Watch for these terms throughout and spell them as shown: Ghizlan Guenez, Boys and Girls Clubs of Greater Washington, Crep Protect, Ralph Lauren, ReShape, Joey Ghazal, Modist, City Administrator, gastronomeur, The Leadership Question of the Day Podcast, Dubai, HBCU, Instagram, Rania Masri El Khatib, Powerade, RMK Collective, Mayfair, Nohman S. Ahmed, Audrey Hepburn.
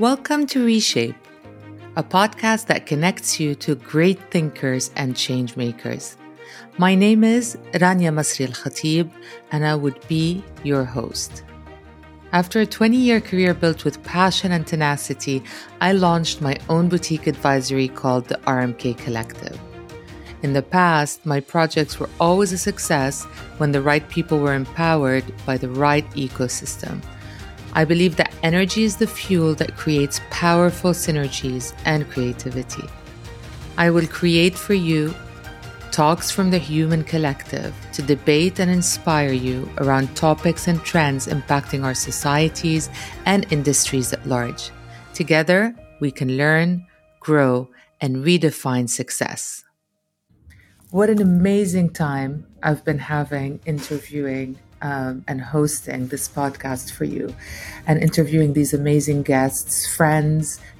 Welcome to Reshape, a podcast that connects you to great thinkers and change makers. My name is Rania Masri El Khatib, and I would be your host. After a 20-year career built with passion and tenacity, I launched my own boutique advisory called the RMK Collective. In the past, my projects were always a success when the right people were empowered by the right ecosystem. I believe that energy is the fuel that creates powerful synergies and creativity. I will create for you talks from the human collective to debate and inspire you around topics and trends impacting our societies and industries at large. Together, we can learn, grow, and redefine success. What an amazing time I've been having interviewing and hosting this podcast for you and interviewing these amazing guests,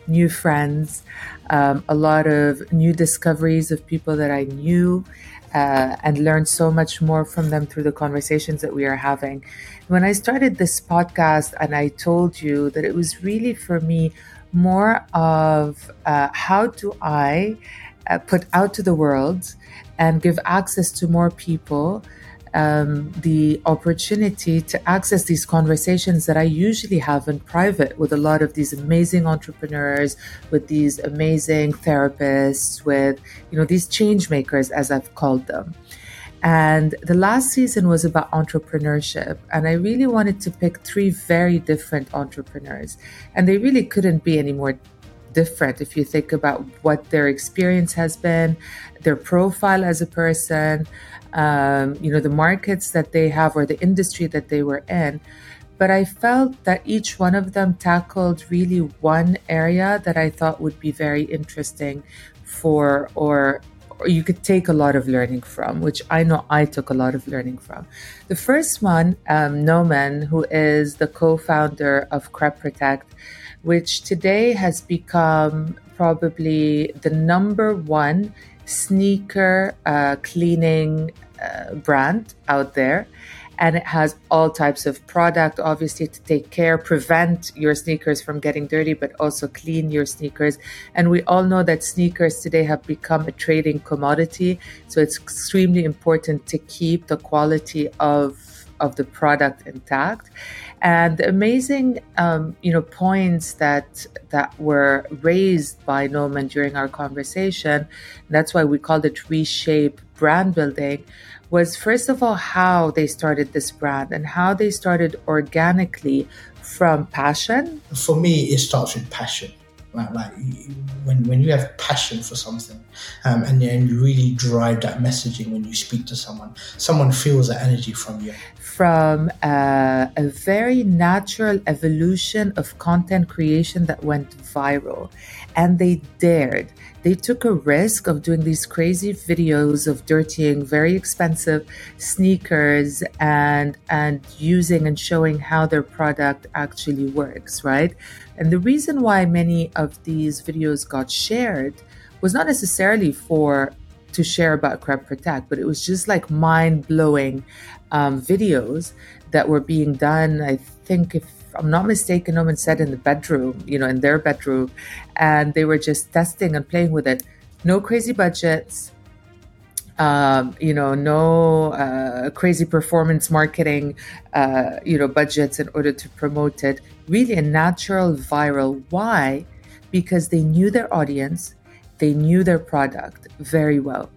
new friends, a lot of new discoveries of people that I knew and learned so much more from them through the conversations that we are having. When I started this podcast and I told you that it was really for me more of how do I put out to the world and give access to more people the opportunity to access these conversations that I usually have in private with a lot of these amazing entrepreneurs, with these amazing therapists, with, these change makers, as I've called them. And the last season was about entrepreneurship. And I really wanted to pick three very different entrepreneurs. And they really couldn't be any more different if you think about what their experience has been, their profile as a person, the markets that they have or the industry that they were in. But I felt that each one of them tackled really one area that I thought would be very interesting or you could take a lot of learning from, which I know I took a lot of learning from. The first one, Nohman, who is the co-founder of Crep Protect, which today has become probably the number one sneaker cleaning brand out there. And it has all types of product, obviously, to take care, prevent your sneakers from getting dirty, but also clean your sneakers. And we all know that sneakers today have become a trading commodity. So it's extremely important to keep the quality of the product intact. And the amazing, points that were raised by Nohman during our conversation, and that's why we called it Reshape Brand Building, was first of all how they started this brand and how they started organically from passion. For me, it starts with passion. Right? Like when you have passion for something, and you really drive that messaging when you speak to someone feels that energy from you. From a very natural evolution of content creation that went viral, and they dared. They took a risk of doing these crazy videos of dirtying very expensive sneakers and using and showing how their product actually works, right? And the reason why many of these videos got shared was not necessarily to share about Crep Protect, but it was just like mind-blowing videos that were being done, I think, if I'm not mistaken, Nohman said in the bedroom, in their bedroom, and they were just testing and playing with it. No crazy budgets, no crazy performance marketing, budgets in order to promote it. Really a natural viral. Why? Because they knew their audience, they knew their product very well.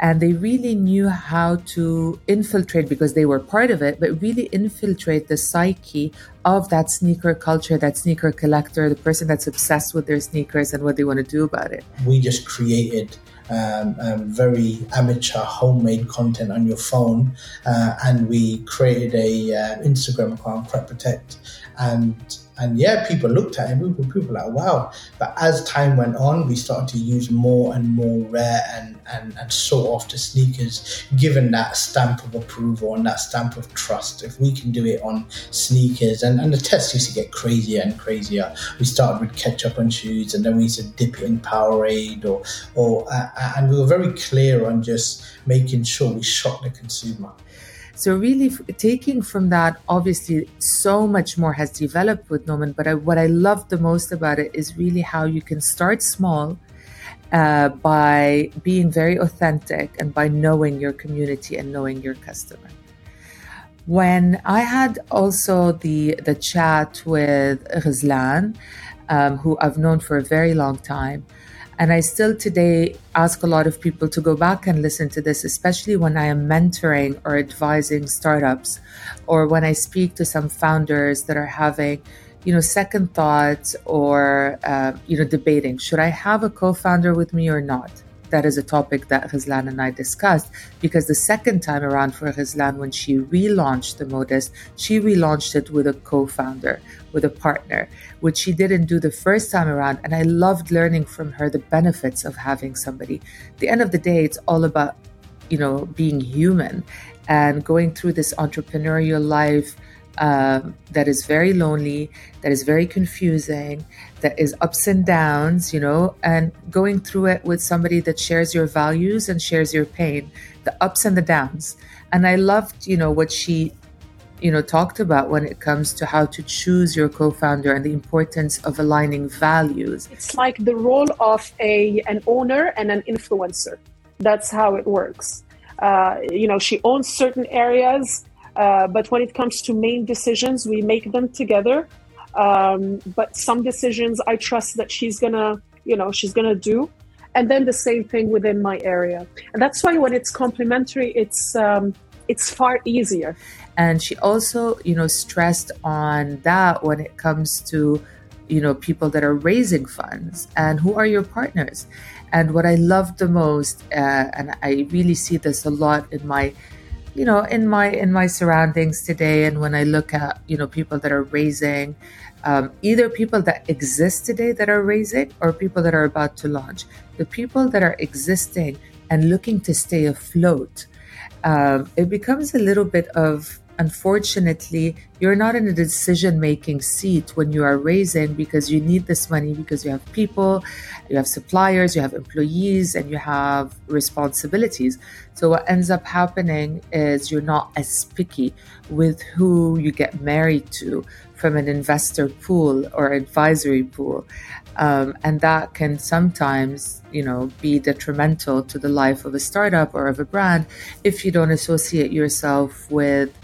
And they really knew how to infiltrate, because they were part of it, but really infiltrate the psyche of that sneaker culture, that sneaker collector, the person that's obsessed with their sneakers and what they want to do about it. We just created very amateur homemade content on your phone, and we created a Instagram account, Crep Protect, and yeah, people looked at it, people were like, wow. But as time went on, we started to use more and more rare and sought-after sneakers, given that stamp of approval and that stamp of trust. If we can do it on sneakers, and the tests used to get crazier and crazier. We started with ketchup on shoes, and then we used to dip it in Powerade, and we were very clear on just making sure we shocked the consumer. So really taking from that, obviously so much more has developed with Nohman, but what I love the most about it is really how you can start small by being very authentic and by knowing your community and knowing your customer. When I had also the chat with Ghizlan, who I've known for a very long time, and I still today ask a lot of people to go back and listen to this, especially when I am mentoring or advising startups, or when I speak to some founders that are having, second thoughts or, debating, should I have a co-founder with me or not? That is a topic that Ghizlan and I discussed, because the second time around for Ghizlan, when she relaunched the Modist, she relaunched it with a co-founder, with a partner, which she didn't do the first time around. And I loved learning from her the benefits of having somebody. At the end of the day, it's all about, being human and going through this entrepreneurial life that is very lonely, that is very confusing, that is ups and downs, and going through it with somebody that shares your values and shares your pain, the ups and the downs. And I loved, what she, talked about when it comes to how to choose your co-founder and the importance of aligning values. It's like the role of an owner and an influencer. That's how it works. She owns certain areas. But when it comes to main decisions, we make them together. But some decisions I trust that she's gonna do. And then the same thing within my area. And that's why when it's complementary, it's far easier. And she also, stressed on that when it comes to, people that are raising funds and who are your partners. And what I love the most, and I really see this a lot in my in my surroundings today, and when I look at people that are raising, either people that exist today that are raising or people that are about to launch, the people that are existing and looking to stay afloat, it becomes a little bit of, unfortunately, you're not in a decision-making seat when you are raising, because you need this money, because you have people, you have suppliers, you have employees, and you have responsibilities. So what ends up happening is you're not as picky with who you get married to from an investor pool or advisory pool. And that can sometimes, be detrimental to the life of a startup or of a brand if you don't associate yourself with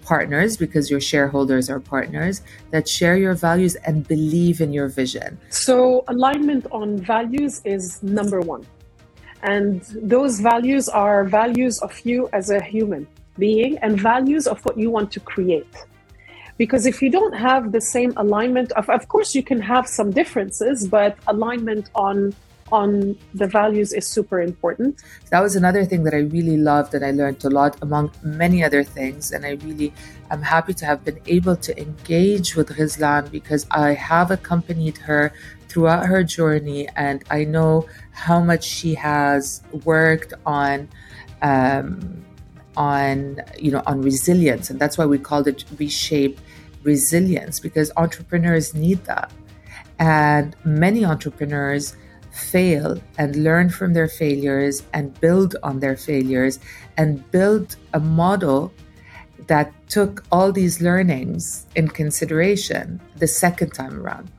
partners, because your shareholders are partners that share your values and believe in your vision. So alignment on values is number one. And those values are values of you as a human being and values of what you want to create. Because if you don't have the same alignment, of course you can have some differences, but alignment on the values is super important. That was another thing that I really loved and I learned a lot, among many other things. And I really am happy to have been able to engage with Ghizlan, because I have accompanied her throughout her journey, and I know how much she has worked on resilience. And that's why we called it Reshape Resilience, because entrepreneurs need that. And many entrepreneurs fail and learn from their failures and build on their failures and build a model that took all these learnings in consideration the second time around.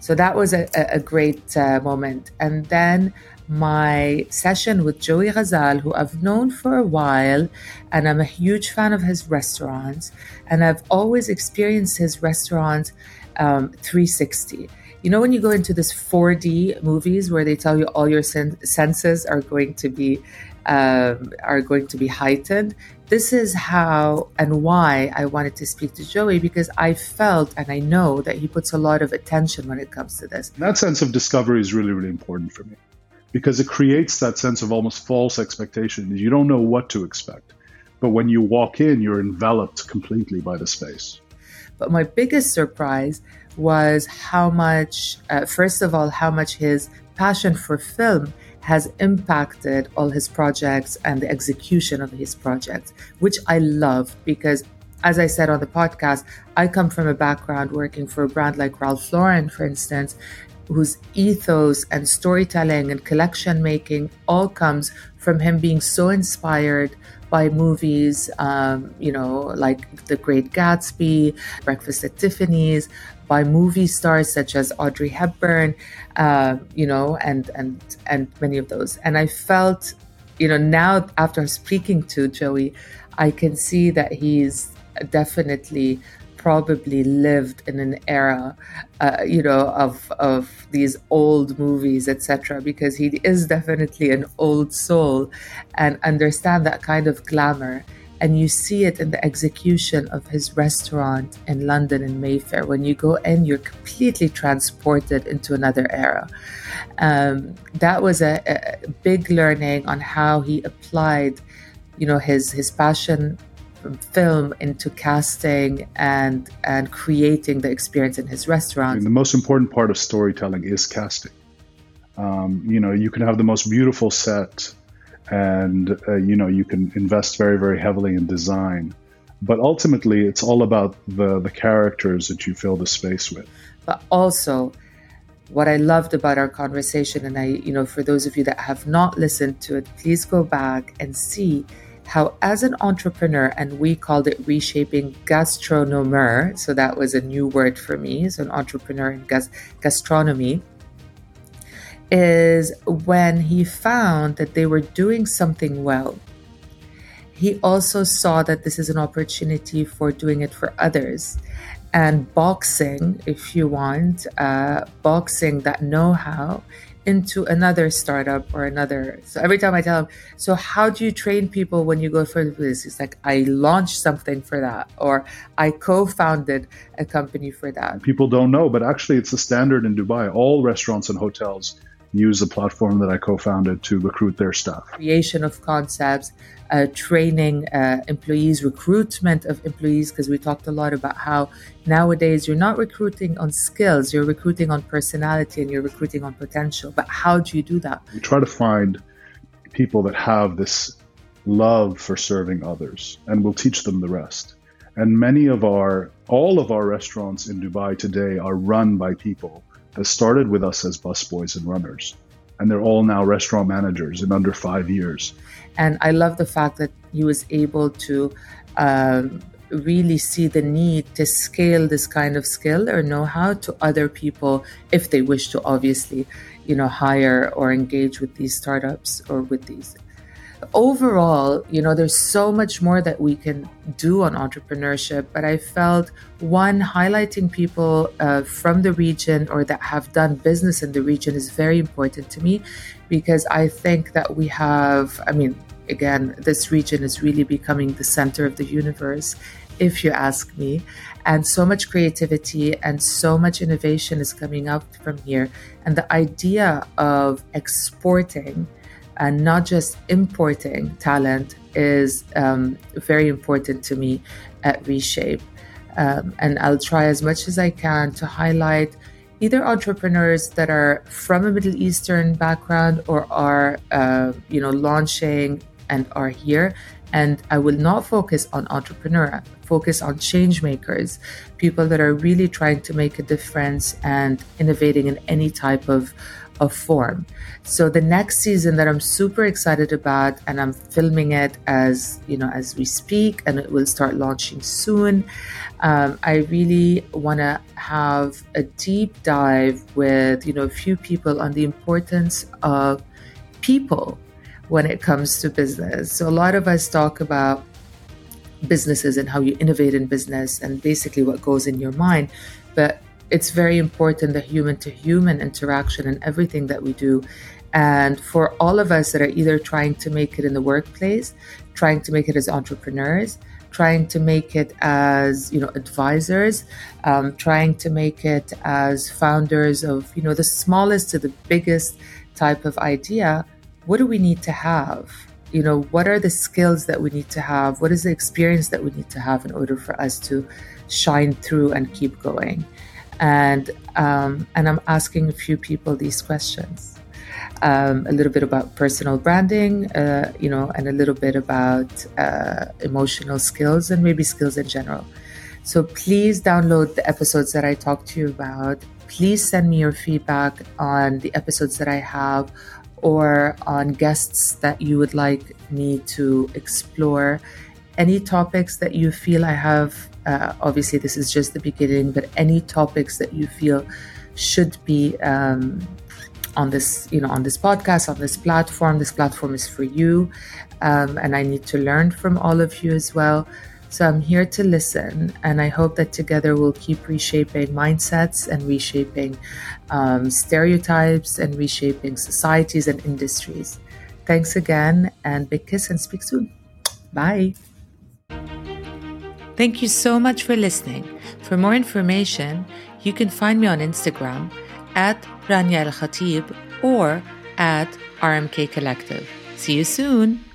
So that was a great moment. And then my session with Joey Ghazal, who I've known for a while, and I'm a huge fan of his restaurants, and I've always experienced his restaurants 360. When you go into this 4D movies where they tell you all your senses are going to be heightened, this is how and why I wanted to speak to Joey, because I felt and I know that he puts a lot of attention when it comes to this. That sense of discovery is really, really important for me, because it creates that sense of almost false expectation. You don't know what to expect, but when you walk in, you're enveloped completely by the space. But my biggest surprise was how much, first of all, how much his passion for film has impacted all his projects and the execution of his projects, which I love, because as I said on the podcast, I come from a background working for a brand like Ralph Lauren, for instance, whose ethos and storytelling and collection making all comes from him being so inspired by movies, like The Great Gatsby, Breakfast at Tiffany's, by movie stars such as Audrey Hepburn, and many of those. And I felt, now after speaking to Joey, I can see that he's definitely probably lived in an era, of these old movies, etc., because he is definitely an old soul and understand that kind of glamour. And you see it in the execution of his restaurant in London in Mayfair. When you go in, you're completely transported into another era. That was a big learning on how he applied, his passion from film into casting and creating the experience in his restaurant. The most important part of storytelling is casting. You can have the most beautiful set and, you can invest very, very heavily in design. But ultimately, it's all about the characters that you fill the space with. But also, what I loved about our conversation, and I, for those of you that have not listened to it, please go back and see how as an entrepreneur, and we called it reshaping gastronomeur, so that was a new word for me, so an entrepreneur in gastronomy, is when he found that they were doing something well, he also saw that this is an opportunity for doing it for others. And boxing, if you want, boxing that know-how into another startup or another. So every time I tell him, so how do you train people when you go for this? It's like, I launched something for that, or I co-founded a company for that. People don't know, but actually it's a standard in Dubai. All restaurants and hotels use the platform that I co-founded to recruit their staff. Creation of concepts, training employees, recruitment of employees, because we talked a lot about how nowadays you're not recruiting on skills, you're recruiting on personality and you're recruiting on potential. But how do you do that? We try to find people that have this love for serving others, and we'll teach them the rest. And all of our restaurants in Dubai today are run by people that started with us as busboys and runners. And they're all now restaurant managers in under 5 years. And I love the fact that he was able to really see the need to scale this kind of skill or know-how to other people if they wish to, obviously, hire or engage with these startups or with these. Overall, there's so much more that we can do on entrepreneurship, but I felt one, highlighting people from the region or that have done business in the region is very important to me, because I think that we have, this region is really becoming the center of the universe, if you ask me, and so much creativity and so much innovation is coming up from here. And the idea of exporting and not just importing talent is very important to me at Reshape. And I'll try as much as I can to highlight either entrepreneurs that are from a Middle Eastern background or are, launching and are here. And I will not focus on entrepreneur, focus on change makers, people that are really trying to make a difference and innovating in any type of form. So the next season that I'm super excited about, and I'm filming it as we speak, and it will start launching soon. I really want to have a deep dive with a few people on the importance of people when it comes to business. So a lot of us talk about businesses and how you innovate in business and basically what goes in your mind, but it's very important, the human-to-human interaction in everything that we do. And for all of us that are either trying to make it in the workplace, trying to make it as entrepreneurs, trying to make it as, advisors, trying to make it as founders of, the smallest to the biggest type of idea, what do we need to have? What are the skills that we need to have? What is the experience that we need to have in order for us to shine through and keep going? And I'm asking a few people these questions, a little bit about personal branding, and a little bit about emotional skills and maybe skills in general. So please download the episodes that I talked to you about please send me your feedback on the episodes that I have or on guests that you would like me to explore. Any topics that you feel I have, obviously this is just the beginning, but any topics that you feel should be on this podcast, on this platform. This platform is for you, and I need to learn from all of you as well. So I'm here to listen, and I hope that together we'll keep reshaping mindsets and reshaping stereotypes and reshaping societies and industries. Thanks again, and big kiss and speak soon. Bye. Thank you so much for listening. For more information, you can find me on Instagram at Rania El Khatib or at RMK Collective. See you soon.